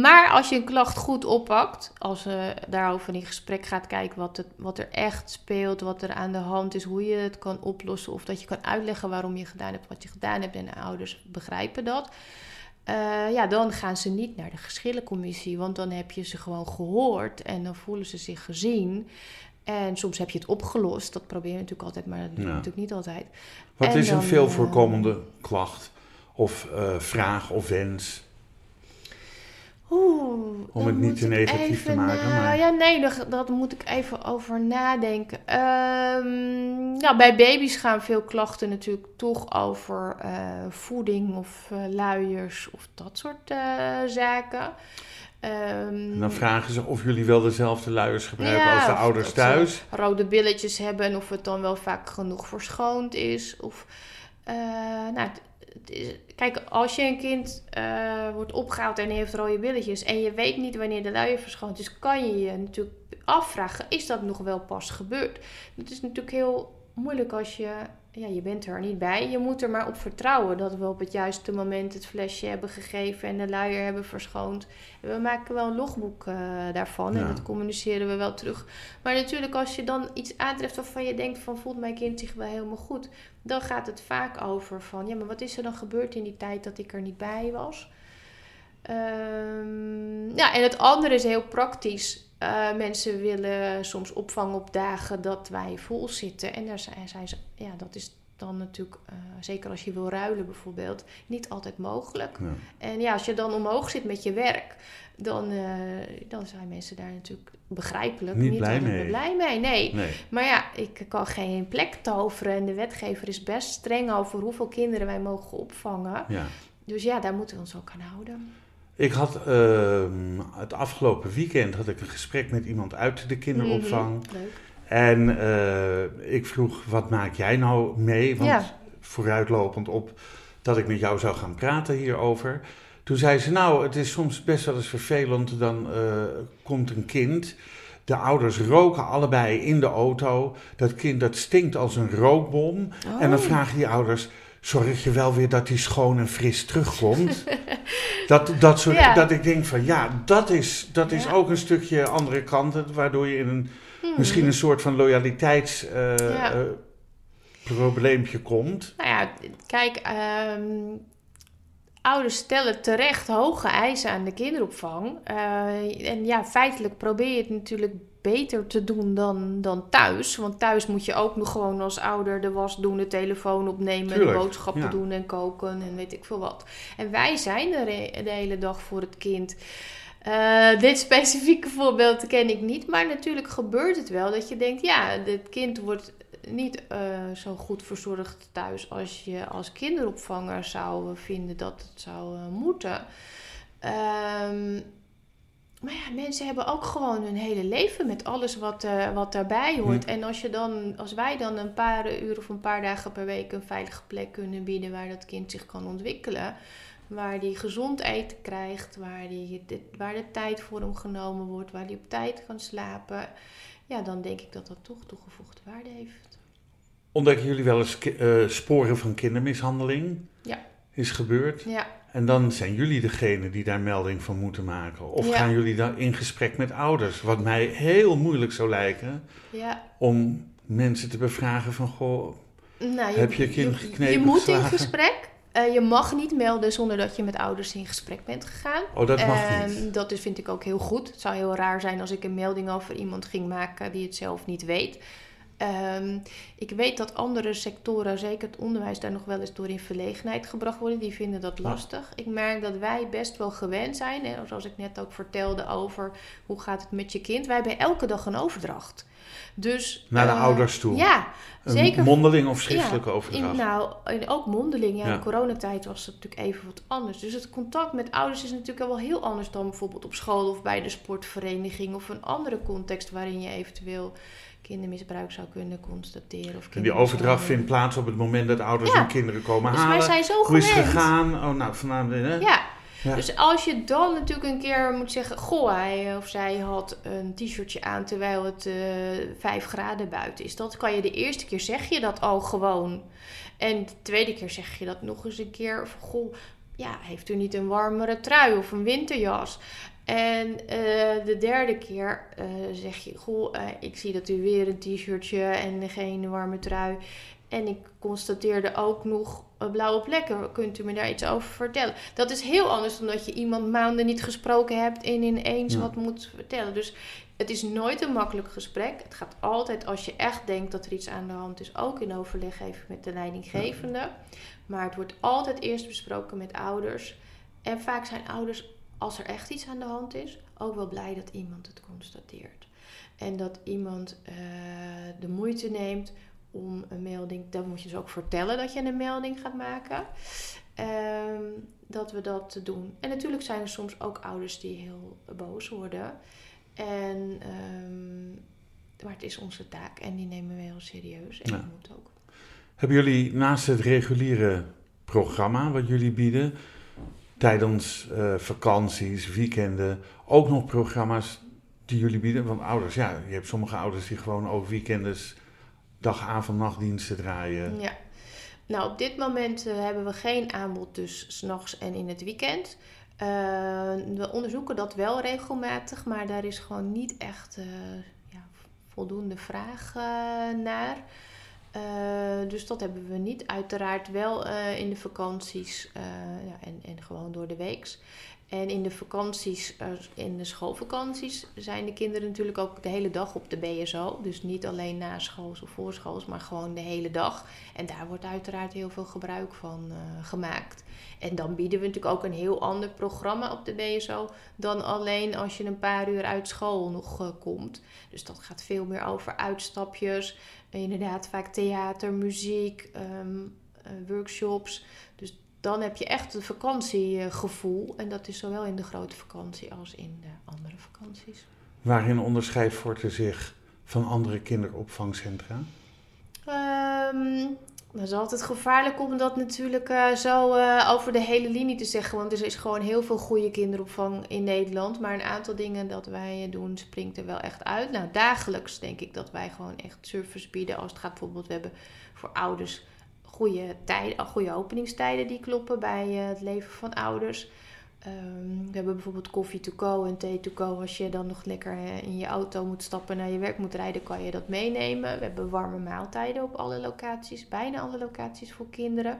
maar als je een klacht goed oppakt, als je uh, daarover in gesprek gaat kijken wat, het, wat er echt speelt, wat er aan de hand is, hoe je het kan oplossen. Of dat je kan uitleggen waarom je gedaan hebt wat je gedaan hebt. En de ouders begrijpen dat. Uh, ja, dan gaan ze niet naar de geschillencommissie, want dan heb je ze gewoon gehoord en dan voelen ze zich gezien. En soms heb je het opgelost, dat probeer je natuurlijk altijd, maar dat doe je ja. natuurlijk niet altijd. Wat en is dan een veel voorkomende uh, klacht of uh, vraag of wens? Oeh, om het niet te negatief te maken. Na, maar... Ja, nee, dat, dat moet ik even over nadenken. Um, nou, bij baby's gaan veel klachten natuurlijk toch over uh, voeding of uh, luiers of dat soort uh, zaken. Um, en dan vragen ze of jullie wel dezelfde luiers gebruiken ja, als de ouders thuis. Rode billetjes hebben en of het dan wel vaak genoeg verschoond is. Of, uh, nou... Kijk, als je een kind uh, wordt opgehaald en heeft rode billetjes en je weet niet wanneer de luier verschoond is, kan je je natuurlijk afvragen, is dat nog wel pas gebeurd? Dat is natuurlijk heel moeilijk als je, ja, je bent er niet bij. Je moet er maar op vertrouwen dat we op het juiste moment het flesje hebben gegeven en de luier hebben verschoond. En we maken wel een logboek uh, daarvan ja. en dat communiceren we wel terug. Maar natuurlijk als je dan iets aantreft waarvan je denkt van voelt mijn kind zich wel helemaal goed, dan gaat het vaak over van ja, maar wat is er dan gebeurd in die tijd dat ik er niet bij was? Um, ja, en het andere is heel praktisch. Uh, mensen willen soms opvang op dagen dat wij vol zitten. En daar zijn, zijn ze, ja, dat is dan natuurlijk, uh, zeker als je wil ruilen bijvoorbeeld, niet altijd mogelijk. Ja. En ja, als je dan omhoog zit met je werk, dan, uh, dan zijn mensen daar natuurlijk begrijpelijk niet, niet blij, mee. blij mee. Nee. nee. Maar ja, ik kan geen plek toveren. En de wetgever is best streng over hoeveel kinderen wij mogen opvangen. Ja. Dus ja, daar moeten we ons ook aan houden. Ik had uh, het afgelopen weekend had ik een gesprek met iemand uit de kinderopvang. Mm-hmm. Leuk. En uh, ik vroeg, wat maak jij nou mee? Want ja. vooruitlopend op dat ik met jou zou gaan praten hierover. Toen zei ze, nou, het is soms best wel eens vervelend. Dan uh, komt een kind, de ouders roken allebei in de auto. Dat kind dat stinkt als een rookbom. Oh. En dan vragen die ouders, zorg je wel weer dat hij schoon en fris terugkomt? Dat, dat, soort, ja. dat ik denk van ja, dat is, dat is ja. ook een stukje andere kant. Waardoor je in een, hmm. misschien een soort van loyaliteitsprobleempje uh, ja. uh, komt. Nou ja, kijk, um, ouders stellen terecht hoge eisen aan de kinderopvang. Uh, en ja, feitelijk probeer je het natuurlijk beter te doen dan, dan thuis. Want thuis moet je ook nog gewoon als ouder de was doen, de telefoon opnemen, Tuurlijk, de boodschappen ja. doen en koken en weet ik veel wat. En wij zijn er de, de hele dag voor het kind. Uh, dit specifieke voorbeeld ken ik niet, maar natuurlijk gebeurt het wel dat je denkt, ja, het kind wordt niet uh, zo goed verzorgd thuis als je als kinderopvanger zou vinden dat het zou moeten. Um, Maar ja, mensen hebben ook gewoon hun hele leven met alles wat, uh, wat daarbij hoort. Hm. En als, je dan, als wij dan een paar uur of een paar dagen per week een veilige plek kunnen bieden waar dat kind zich kan ontwikkelen. Waar die gezond eten krijgt, waar, die, de, waar de tijd voor hem genomen wordt, waar die op tijd kan slapen. Ja, dan denk ik dat dat toch toegevoegde waarde heeft. Ontdekken jullie wel eens ki- uh, sporen van kindermishandeling? Ja. Is gebeurd? Ja. En dan zijn jullie degene die daar melding van moeten maken. Of ja. gaan jullie dan in gesprek met ouders? Wat mij heel moeilijk zou lijken ja. om mensen te bevragen van, goh, nou, je, heb je kind geknepen? Je, je moet in gesprek. Uh, je mag niet melden zonder dat je met ouders in gesprek bent gegaan. Oh, dat mag uh, niet. Dat is, vind ik ook heel goed. Het zou heel raar zijn als ik een melding over iemand ging maken die het zelf niet weet. Um, ik weet dat andere sectoren, zeker het onderwijs, daar nog wel eens door in verlegenheid gebracht worden. Die vinden dat lastig. Ik merk dat wij best wel gewend zijn. En zoals ik net ook vertelde over hoe gaat het met je kind. Wij hebben elke dag een overdracht. Dus, naar de uh, ouders toe? Ja, zeker. Een mondeling of schriftelijke ja, overdracht? In, nou, in, ook mondeling. Ja, ja. In de coronatijd was het natuurlijk even wat anders. Dus het contact met ouders is natuurlijk wel heel anders dan bijvoorbeeld op school of bij de sportvereniging of een andere context waarin je eventueel kindermisbruik zou kunnen constateren. Of en die overdracht vindt plaats op het moment dat ouders ja. hun kinderen komen dus halen. Dus wij zijn zo gewend. Hoe is het gegaan? Oh, nou, vanavond, hè? Ja. Ja. Dus als je dan natuurlijk een keer moet zeggen, goh, hij of zij had een t-shirtje aan terwijl het vijf uh, graden buiten is. Dat kan je de eerste keer zeg je dat al gewoon. En de tweede keer zeg je dat nog eens een keer. Of, goh, ja, heeft u niet een warmere trui of een winterjas? En uh, de derde keer uh, zeg je, goh, uh, ik zie dat u weer een t-shirtje en geen warme trui. En ik constateerde ook nog blauwe plekken. Kunt u me daar iets over vertellen? Dat is heel anders dan dat je iemand maanden niet gesproken hebt en ineens ja. wat moet vertellen. Dus het is nooit een makkelijk gesprek. Het gaat altijd, als je echt denkt dat er iets aan de hand is, ook in overleg even met de leidinggevende. Ja. Maar het wordt altijd eerst besproken met ouders. En vaak zijn ouders, als er echt iets aan de hand is, ook wel blij dat iemand het constateert. En dat iemand uh, de moeite neemt om een melding, dan moet je dus ook vertellen dat je een melding gaat maken. Um, dat we dat doen. En natuurlijk zijn er soms ook ouders die heel boos worden. En, um, maar het is onze taak en die nemen we heel serieus. En ja. dat moet ook. Hebben jullie naast het reguliere programma wat jullie bieden, tijdens uh, vakanties, weekenden, ook nog programma's die jullie bieden? Want ouders, ja, je hebt sommige ouders die gewoon over weekenders dag, avond, nachtdiensten draaien. Ja. Nou, op dit moment uh, hebben we geen aanbod dus 's nachts en in het weekend. Uh, we onderzoeken dat wel regelmatig, maar daar is gewoon niet echt uh, ja, voldoende vraag uh, naar. Uh, dus dat hebben we niet. Uiteraard wel uh, in de vakanties uh, ja, en, en gewoon door de weeks. En in de vakanties, in de schoolvakanties, zijn de kinderen natuurlijk ook de hele dag op de B S O. Dus niet alleen na schools of voorschools, maar gewoon de hele dag. En daar wordt uiteraard heel veel gebruik van uh, gemaakt. En dan bieden we natuurlijk ook een heel ander programma op de B S O dan alleen als je een paar uur uit school nog uh, komt. Dus dat gaat veel meer over uitstapjes, inderdaad vaak theater, muziek, um, uh, workshops. Dus dan heb je echt het vakantiegevoel. En dat is zowel in de grote vakantie als in de andere vakanties. Waarin onderscheidt Forte zich van andere kinderopvangcentra? Um, dat is altijd gevaarlijk om dat natuurlijk uh, zo uh, over de hele linie te zeggen. Want er is gewoon heel veel goede kinderopvang in Nederland. Maar een aantal dingen dat wij doen springt er wel echt uit. Nou, dagelijks denk ik dat wij gewoon echt service bieden. Als het gaat bijvoorbeeld, we hebben voor ouders Goede, tijden, goede openingstijden die kloppen bij het leven van ouders. Um, we hebben bijvoorbeeld koffie to go en thee to go. Als je dan nog lekker in je auto moet stappen en naar je werk moet rijden, kan je dat meenemen. We hebben warme maaltijden op alle locaties, bijna alle locaties voor kinderen. We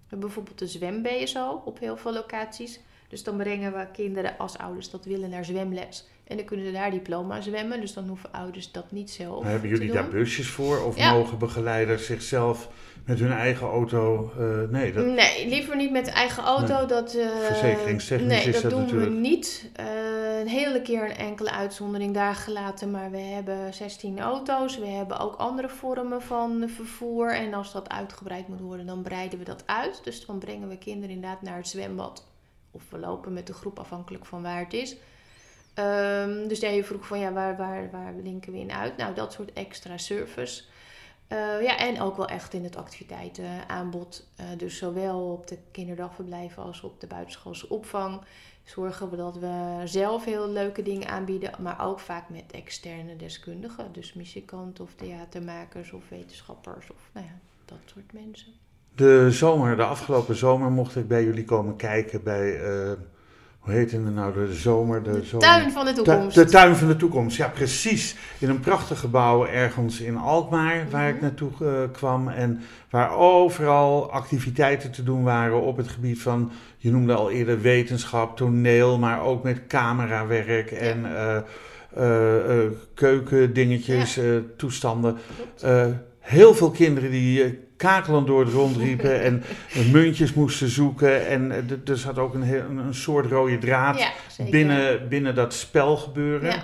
hebben bijvoorbeeld de zwem-B S O op heel veel locaties. Dus dan brengen we kinderen, als ouders dat willen, naar zwemles. En dan kunnen ze daar diploma zwemmen. Dus dan hoeven ouders dat niet zelf maar Hebben jullie te doen. Daar busjes voor? Of ja. mogen begeleiders zichzelf met hun eigen auto? Uh, nee, dat... nee, liever niet met eigen auto. Nee. Dat, uh, Verzekeringstechnisch nee, is dat, dat doen natuurlijk we niet. Uh, een hele keer een enkele uitzondering daar gelaten. Maar we hebben zestien auto's. We hebben ook andere vormen van vervoer. En als dat uitgebreid moet worden, dan breiden we dat uit. Dus dan brengen we kinderen inderdaad naar het zwembad. Of we lopen met de groep afhankelijk van waar het is. Um, dus jij vroeg van ja, waar, waar, waar linken we in uit? Nou, dat soort extra service. Uh, ja, en ook wel echt in het activiteitenaanbod. Uh, dus zowel op de kinderdagverblijven als op de buitenschoolse opvang zorgen we dat we zelf heel leuke dingen aanbieden, maar ook vaak met externe deskundigen. Dus muzikanten of theatermakers of wetenschappers of nou ja, dat soort mensen. De zomer, de afgelopen zomer mocht ik bij jullie komen kijken bij Uh... hoe heet het nou, de zomer? De, de zomer, tuin van de toekomst. Tu, de tuin van de toekomst, ja precies. In een prachtig gebouw ergens in Alkmaar, waar mm-hmm. ik naartoe uh, kwam. En waar overal activiteiten te doen waren op het gebied van, je noemde al eerder wetenschap, toneel, maar ook met camerawerk en ja. uh, uh, uh, keukendingetjes, ja. uh, toestanden. Uh, heel veel kinderen die Uh, kakelend door het rondriepen en muntjes moesten zoeken. En d- dus had ook een, heel, een soort rode draad ja, binnen, binnen dat spel gebeuren.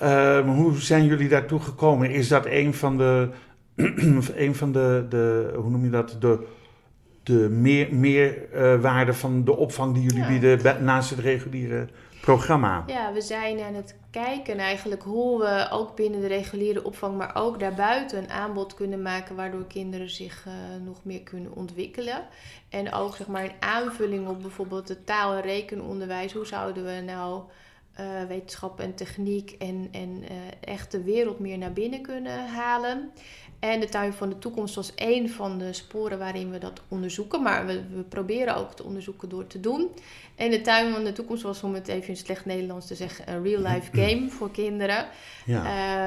Ja. Um, hoe zijn jullie daartoe gekomen? Is dat een van de, een van de, de, hoe noem je dat, de, de meer, meer uh, waarde van de opvang die jullie ja. bieden naast het reguliere programma. Ja, we zijn aan het kijken eigenlijk hoe we ook binnen de reguliere opvang, maar ook daarbuiten een aanbod kunnen maken waardoor kinderen zich uh, nog meer kunnen ontwikkelen. En ook zeg maar een aanvulling op bijvoorbeeld het taal- en rekenonderwijs. Hoe zouden we nou uh, wetenschap en techniek en, en uh, echt de wereld meer naar binnen kunnen halen? En de tuin van de toekomst was één van de sporen waarin we dat onderzoeken. Maar we, we proberen ook te onderzoeken door te doen. En de tuin van de toekomst was, om het even in slecht Nederlands te zeggen, een real-life game voor kinderen. Ja.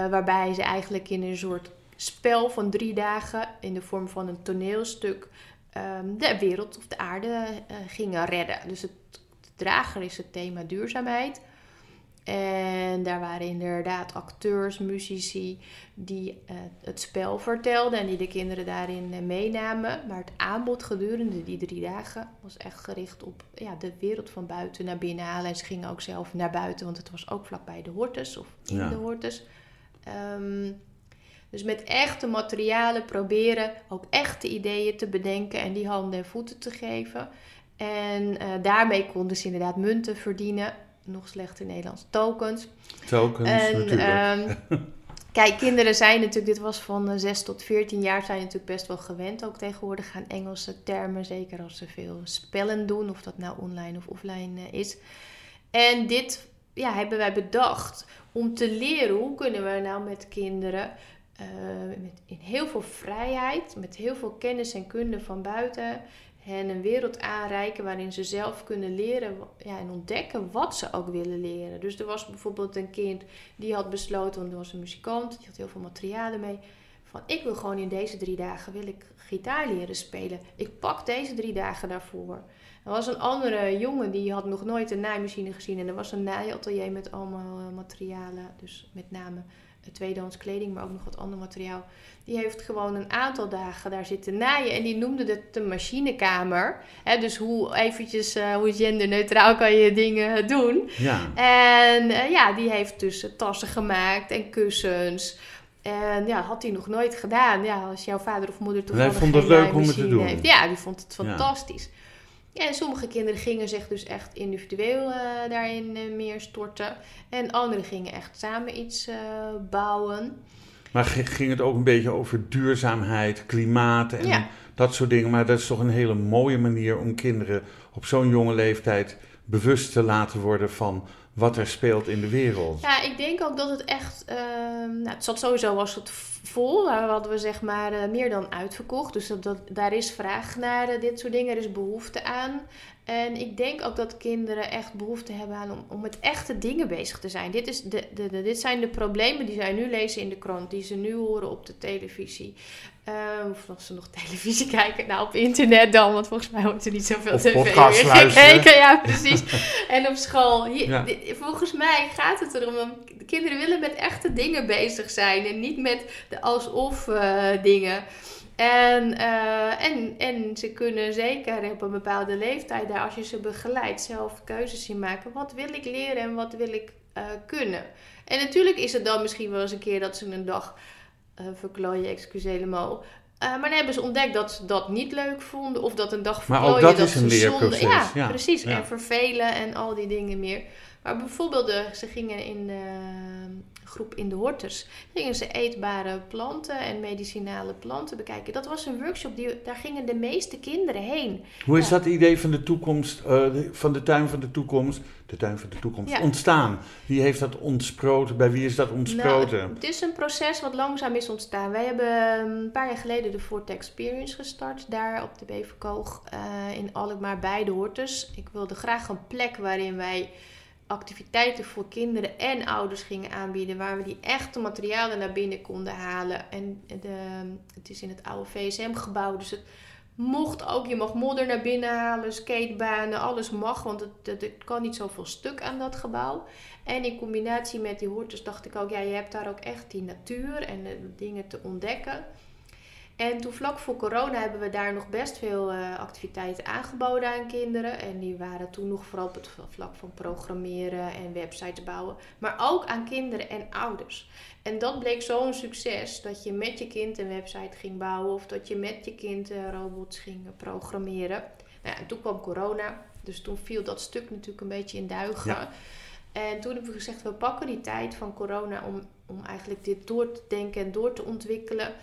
Uh, waarbij ze eigenlijk in een soort spel van drie dagen in de vorm van een toneelstuk um, de wereld of de aarde uh, gingen redden. Dus het, de drager is het thema duurzaamheid. En daar waren inderdaad acteurs, muzici die uh, het spel vertelden en die de kinderen daarin uh, meenamen. Maar het aanbod gedurende die drie dagen was echt gericht op ja, de wereld van buiten naar binnen halen. En ze gingen ook zelf naar buiten, want het was ook vlakbij de Hortus of in ja. de Hortus. Um, dus met echte materialen proberen ook echte ideeën te bedenken en die handen en voeten te geven. En uh, daarmee konden ze inderdaad munten verdienen. Nog slechter Nederlands, tokens. Tokens, en, natuurlijk. Um, kijk, kinderen zijn natuurlijk, dit was van zes tot veertien jaar, zijn natuurlijk best wel gewend. Ook tegenwoordig gaan Engelse termen, zeker als ze veel spellen doen. Of dat nou online of offline uh, is. En dit ja, hebben wij bedacht om te leren hoe kunnen we nou met kinderen uh, met, in heel veel vrijheid, met heel veel kennis en kunde van buiten hen een wereld aanreiken waarin ze zelf kunnen leren ja, en ontdekken wat ze ook willen leren. Dus er was bijvoorbeeld een kind die had besloten, want er was een muzikant, die had heel veel materialen mee, van ik wil gewoon in deze drie dagen wil ik gitaar leren spelen. Ik pak deze drie dagen daarvoor. Er was een andere jongen die had nog nooit een naaimachine gezien en er was een naaiatelier met allemaal materialen, dus met name tweedehands kleding, maar ook nog wat ander materiaal. Die heeft gewoon een aantal dagen daar zitten naaien. En die noemde het de machinekamer. He, dus hoe eventjes, uh, hoe genderneutraal kan je dingen doen. Ja. En uh, ja, die heeft dus tassen gemaakt en kussens. En ja, had hij nog nooit gedaan. Ja, als jouw vader of moeder toevallig hij vond het leuk om het te doen. Heeft. Ja, die vond het fantastisch. Ja. Ja, en sommige kinderen gingen zich dus echt individueel uh, daarin uh, meer storten. En anderen gingen echt samen iets uh, bouwen. Maar ging het ook een beetje over duurzaamheid, klimaat en ja. dat soort dingen. Maar dat is toch een hele mooie manier om kinderen op zo'n jonge leeftijd bewust te laten worden van wat er speelt in de wereld. Ja, ik denk ook dat het echt... Uh, nou, het zat sowieso was het vol. Daar hadden we zeg maar uh, meer dan uitverkocht. Dus dat, dat, daar is vraag naar uh, dit soort dingen. Er is behoefte aan. En ik denk ook dat kinderen echt behoefte hebben aan om, om met echte dingen bezig te zijn. Dit, is de, de, de, dit zijn de problemen die zij nu lezen in de krant. Die ze nu horen op de televisie. Uh, of als ze nog televisie kijken. Nou, op internet dan. Want volgens mij hoort er niet zoveel of tv meer gekeken. Ja, precies. En op school. Hier, ja. dit, volgens mij gaat het erom. De kinderen willen met echte dingen bezig zijn. En niet met de alsof uh, dingen. En, uh, en, en ze kunnen zeker op een bepaalde leeftijd daar, als je ze begeleidt, zelf keuzes zien maken. Wat wil ik leren en wat wil ik uh, kunnen? En natuurlijk is het dan misschien wel eens een keer dat ze een dag uh, verklooien, excuseer helemaal. Uh, maar dan hebben ze ontdekt dat ze dat niet leuk vonden. Of dat een dag verklooien. Maar ook dat, dat is een leerproces. Zonde, ja, ja, precies. Ja. En vervelen en al die dingen meer. Maar bijvoorbeeld, de, ze gingen in de groep in de Hortus. Gingen ze eetbare planten en medicinale planten bekijken. Dat was een workshop, die, daar gingen de meeste kinderen heen. Hoe is ja. dat idee van de toekomst, uh, van de tuin van de toekomst, de tuin van de toekomst, ja. ontstaan? Wie heeft dat ontsproten? Bij wie is dat ontsproten? Nou, het is een proces wat langzaam is ontstaan. Wij hebben een paar jaar geleden de Fort Experience gestart. Daar op de Beverkoog uh, in Alkmaar bij de Hortus. Ik wilde graag een plek waarin wij activiteiten voor kinderen en ouders gingen aanbieden, waar we die echte materialen naar binnen konden halen. En de, het is in het oude V S M-gebouw, dus het mocht ook. Je mag modder naar binnen halen, skatebanen, alles mag, want het, het kan niet zoveel stuk aan dat gebouw. En in combinatie met die Hortus dacht ik ook, ja, je hebt daar ook echt die natuur en de dingen te ontdekken. En toen vlak voor corona hebben we daar nog best veel uh, activiteiten aangeboden aan kinderen. En die waren toen nog vooral op het vlak van programmeren en websites bouwen. Maar ook aan kinderen en ouders. En dat bleek zo'n succes dat je met je kind een website ging bouwen. Of dat je met je kind uh, robots ging programmeren. Nou ja, en toen kwam corona. Dus toen viel dat stuk natuurlijk een beetje in duigen. Ja. En toen hebben we gezegd, we pakken die tijd van corona om, om eigenlijk dit door te denken en door te ontwikkelen.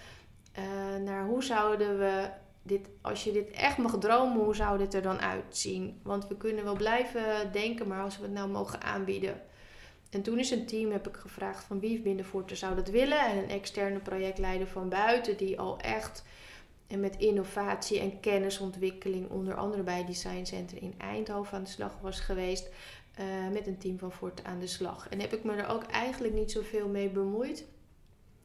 Uh, naar hoe zouden we dit, als je dit echt mag dromen, hoe zou dit er dan uitzien? Want we kunnen wel blijven denken, maar als we het nou mogen aanbieden. En toen is een team, heb ik gevraagd van wie binnen Forte zou dat willen. En een externe projectleider van buiten die al echt en met innovatie en kennisontwikkeling onder andere bij Design Center in Eindhoven aan de slag was geweest. Uh, met een team van Forte aan de slag. En heb ik me er ook eigenlijk niet zoveel mee bemoeid.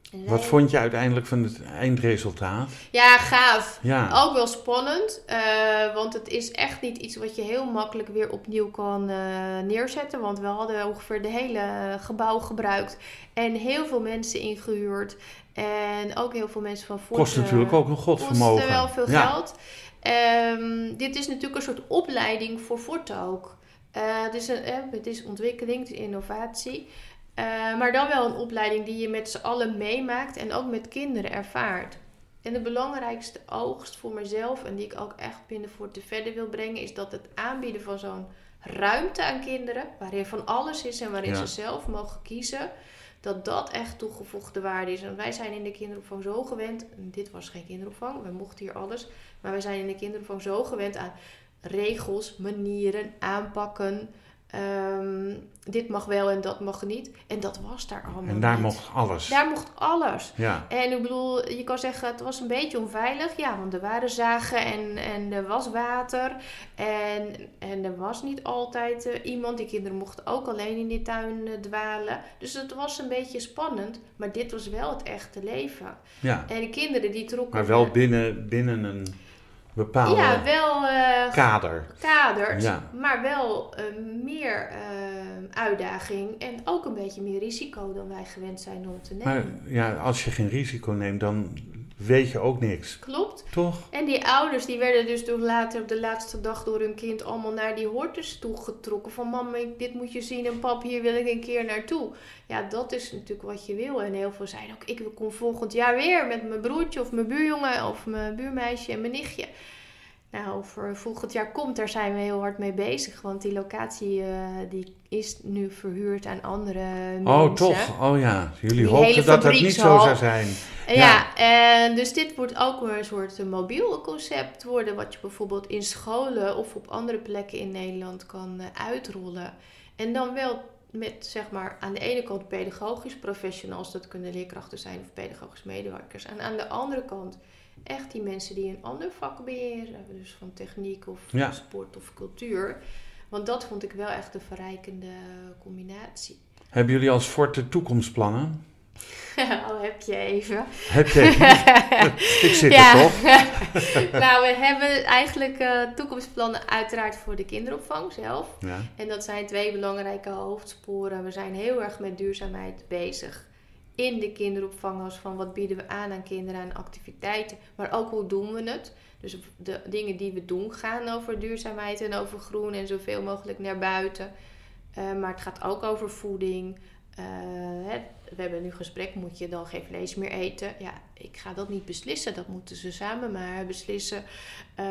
Zij... Wat vond je uiteindelijk van het eindresultaat? Ja, gaaf. Ja. Ook wel spannend. Uh, want het is echt niet iets wat je heel makkelijk weer opnieuw kan uh, neerzetten. Want we hadden ongeveer de hele gebouw gebruikt. En heel veel mensen ingehuurd. En ook heel veel mensen van Forte. Kost natuurlijk ook een godsvermogen. Kost wel veel ja. geld. Um, dit is natuurlijk een soort opleiding voor Forte ook. Uh, het, is een, uh, het is ontwikkeling, het is innovatie. Uh, maar dan wel een opleiding die je met z'n allen meemaakt en ook met kinderen ervaart. En de belangrijkste oogst voor mezelf en die ik ook echt binnen Forte verder wil brengen, is dat het aanbieden van zo'n ruimte aan kinderen, waarin van alles is en waarin ja. ze zelf mogen kiezen, dat dat echt toegevoegde waarde is. En wij zijn in de kinderopvang zo gewend, dit was geen kinderopvang, we mochten hier alles, maar wij zijn in de kinderopvang zo gewend aan regels, manieren, aanpakken. Um, dit mag wel en dat mag niet. En dat was daar allemaal niet. En daar niet. mocht alles. Daar mocht alles. Ja. En ik bedoel, je kan zeggen, het was een beetje onveilig. Ja, want er waren zagen en, en er was water. En, en er was niet altijd uh, iemand. Die kinderen mochten ook alleen in die tuin uh, dwalen. Dus het was een beetje spannend. Maar dit was wel het echte leven. Ja. En de kinderen die trokken... Maar wel binnen, binnen een... bepaalde ja, wel, uh, kader. kaders, ja. maar wel uh, meer uh, uitdaging en ook een beetje meer risico dan wij gewend zijn om te nemen. Maar ja, als je geen risico neemt, dan weet je ook niks. Klopt. Toch? En die ouders die werden dus door later op de laatste dag door hun kind allemaal naar die hortus toegetrokken. Van mama, dit moet je zien en pap, hier wil ik een keer naartoe. Ja, dat is natuurlijk wat je wil. En heel veel zeiden ook, ik kom volgend jaar weer met mijn broertje of mijn buurjongen of mijn buurmeisje en mijn nichtje. Nou, of er volgend jaar komt, daar zijn we heel hard mee bezig. Want die locatie uh, die is nu verhuurd aan andere mensen. Oh, toch? Oh ja, jullie hopen dat dat niet zo zou zijn. Ja, ja en dus dit wordt ook weer een soort mobiel concept worden. Wat je bijvoorbeeld in scholen of op andere plekken in Nederland kan uitrollen. En dan wel met, zeg maar, aan de ene kant pedagogisch professionals. Dat kunnen leerkrachten zijn of pedagogisch medewerkers. En aan de andere kant... echt die mensen die een ander vak beheren. Dus van techniek of ja. sport of cultuur. Want dat vond ik wel echt een verrijkende combinatie. Hebben jullie als Forte toekomstplannen? Oh, heb je even. Heb je even? Ik zit ja. er toch? Nou, we hebben eigenlijk uh, toekomstplannen uiteraard voor de kinderopvang zelf. Ja. En dat zijn twee belangrijke hoofdsporen. We zijn heel erg met duurzaamheid bezig. In de kinderopvang als van wat bieden we aan aan kinderen aan activiteiten. Maar ook hoe doen we het. Dus de dingen die we doen gaan over duurzaamheid en over groen en zoveel mogelijk naar buiten. Uh, maar het gaat ook over voeding. Uh, het, we hebben nu een gesprek, moet je dan geen vlees meer eten? Ja, ik ga dat niet beslissen. Dat moeten ze samen maar beslissen. Uh,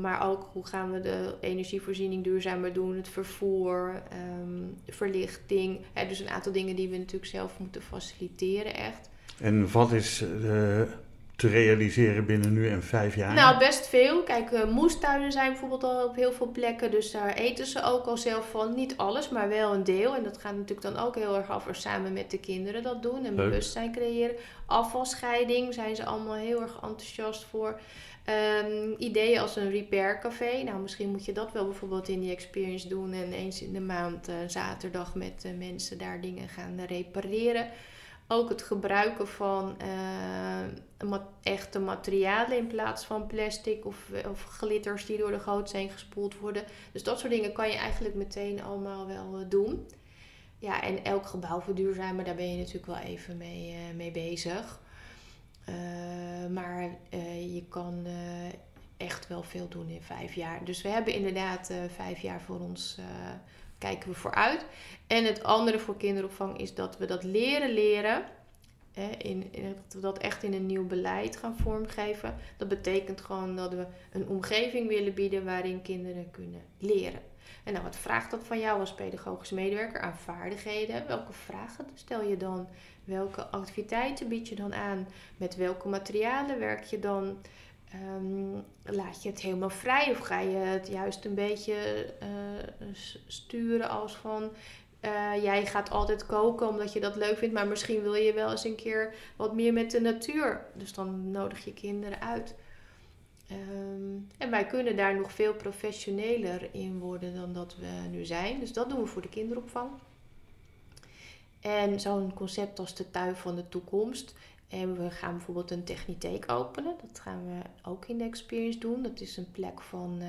maar ook hoe gaan we de energievoorziening duurzamer doen? Het vervoer, um, de verlichting. Hè, dus een aantal dingen die we natuurlijk zelf moeten faciliteren echt. En wat is... Uh... te realiseren binnen nu en vijf jaar? Nou, best veel. Kijk, uh, moestuinen zijn bijvoorbeeld al op heel veel plekken. Dus daar eten ze ook al zelf van. Niet alles, maar wel een deel. En dat gaat natuurlijk dan ook heel erg over samen met de kinderen dat doen. En Leuk. bewustzijn creëren. Afvalscheiding zijn ze allemaal heel erg enthousiast voor. Um, ideeën als een repaircafé. Nou, misschien moet je dat wel bijvoorbeeld in die experience doen. En eens in de maand uh, zaterdag met uh, mensen daar dingen gaan uh, repareren. Ook het gebruiken van uh, mat- echte materialen in plaats van plastic of, of glitters die door de goot heen gespoeld worden. Dus dat soort dingen kan je eigenlijk meteen allemaal wel uh, doen. Ja, en elk gebouw verduurzamen, daar ben je natuurlijk wel even mee, uh, mee bezig. Uh, maar uh, je kan uh, echt wel veel doen in vijf jaar. Dus we hebben inderdaad uh, vijf jaar voor ons... Uh, kijken we vooruit. En het andere voor kinderopvang is dat we dat leren leren. Hè, in, in, dat we dat echt in een nieuw beleid gaan vormgeven. Dat betekent gewoon dat we een omgeving willen bieden waarin kinderen kunnen leren. En nou, wat vraagt dat van jou als pedagogisch medewerker aan vaardigheden? Welke vragen stel je dan? Welke activiteiten bied je dan aan? Met welke materialen werk je dan? Um, laat je het helemaal vrij of ga je het juist een beetje uh, sturen als van... Uh, jij gaat altijd koken omdat je dat leuk vindt, maar misschien wil je wel eens een keer wat meer met de natuur. Dus dan nodig je kinderen uit. Um, en wij kunnen daar nog veel professioneler in worden dan dat we nu zijn. Dus dat doen we voor de kinderopvang. En zo'n concept als de tuin van de toekomst. En we gaan bijvoorbeeld een technietheek openen. Dat gaan we ook in de Experience doen. Dat is een plek van, uh,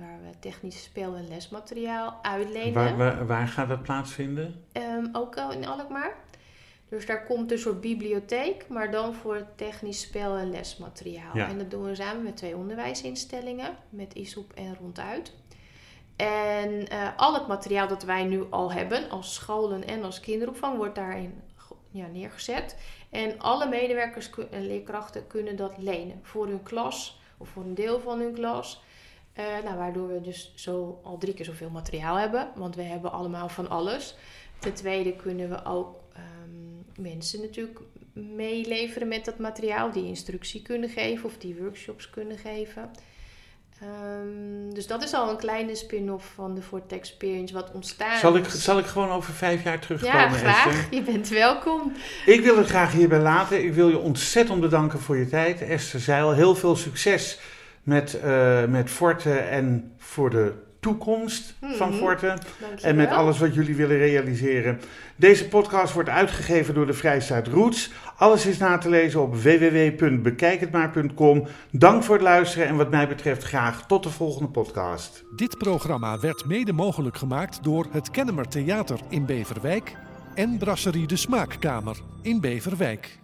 waar we technisch speel- en lesmateriaal uitlenen. Waar, waar, waar gaat dat plaatsvinden? Um, ook in Alkmaar. Dus daar komt een soort bibliotheek, maar dan voor technisch speel- en lesmateriaal. Ja. En dat doen we samen met twee onderwijsinstellingen, met ISOOP en Ronduit. En uh, al het materiaal dat wij nu al hebben, als scholen en als kinderopvang, wordt daarin ja, neergezet. En alle medewerkers en leerkrachten kunnen dat lenen voor hun klas of voor een deel van hun klas. Uh, nou, waardoor we dus zo al drie keer zoveel materiaal hebben, want we hebben allemaal van alles. Ten tweede kunnen we ook um, mensen natuurlijk meeleveren met dat materiaal, die instructie kunnen geven of die workshops kunnen geven. Um, dus dat is al een kleine spin-off van de Forte Experience wat ontstaat. Zal ik, zal ik gewoon over vijf jaar terugkomen? Ja, graag. Esther? Je bent welkom. Ik wil het graag hierbij laten. Ik wil je ontzettend bedanken voor je tijd, Esther Zijl. Heel veel succes met, uh, met Forte en voor de toekomst mm-hmm. van Forte. En met alles wat jullie willen realiseren. Deze podcast wordt uitgegeven door de Vrijstaat Roots. Alles is na te lezen op w w w punt bekijk het maar punt com. Dank voor het luisteren en wat mij betreft graag tot de volgende podcast. Dit programma werd mede mogelijk gemaakt door het Kennemer Theater in Beverwijk en Brasserie De Smaakkamer in Beverwijk.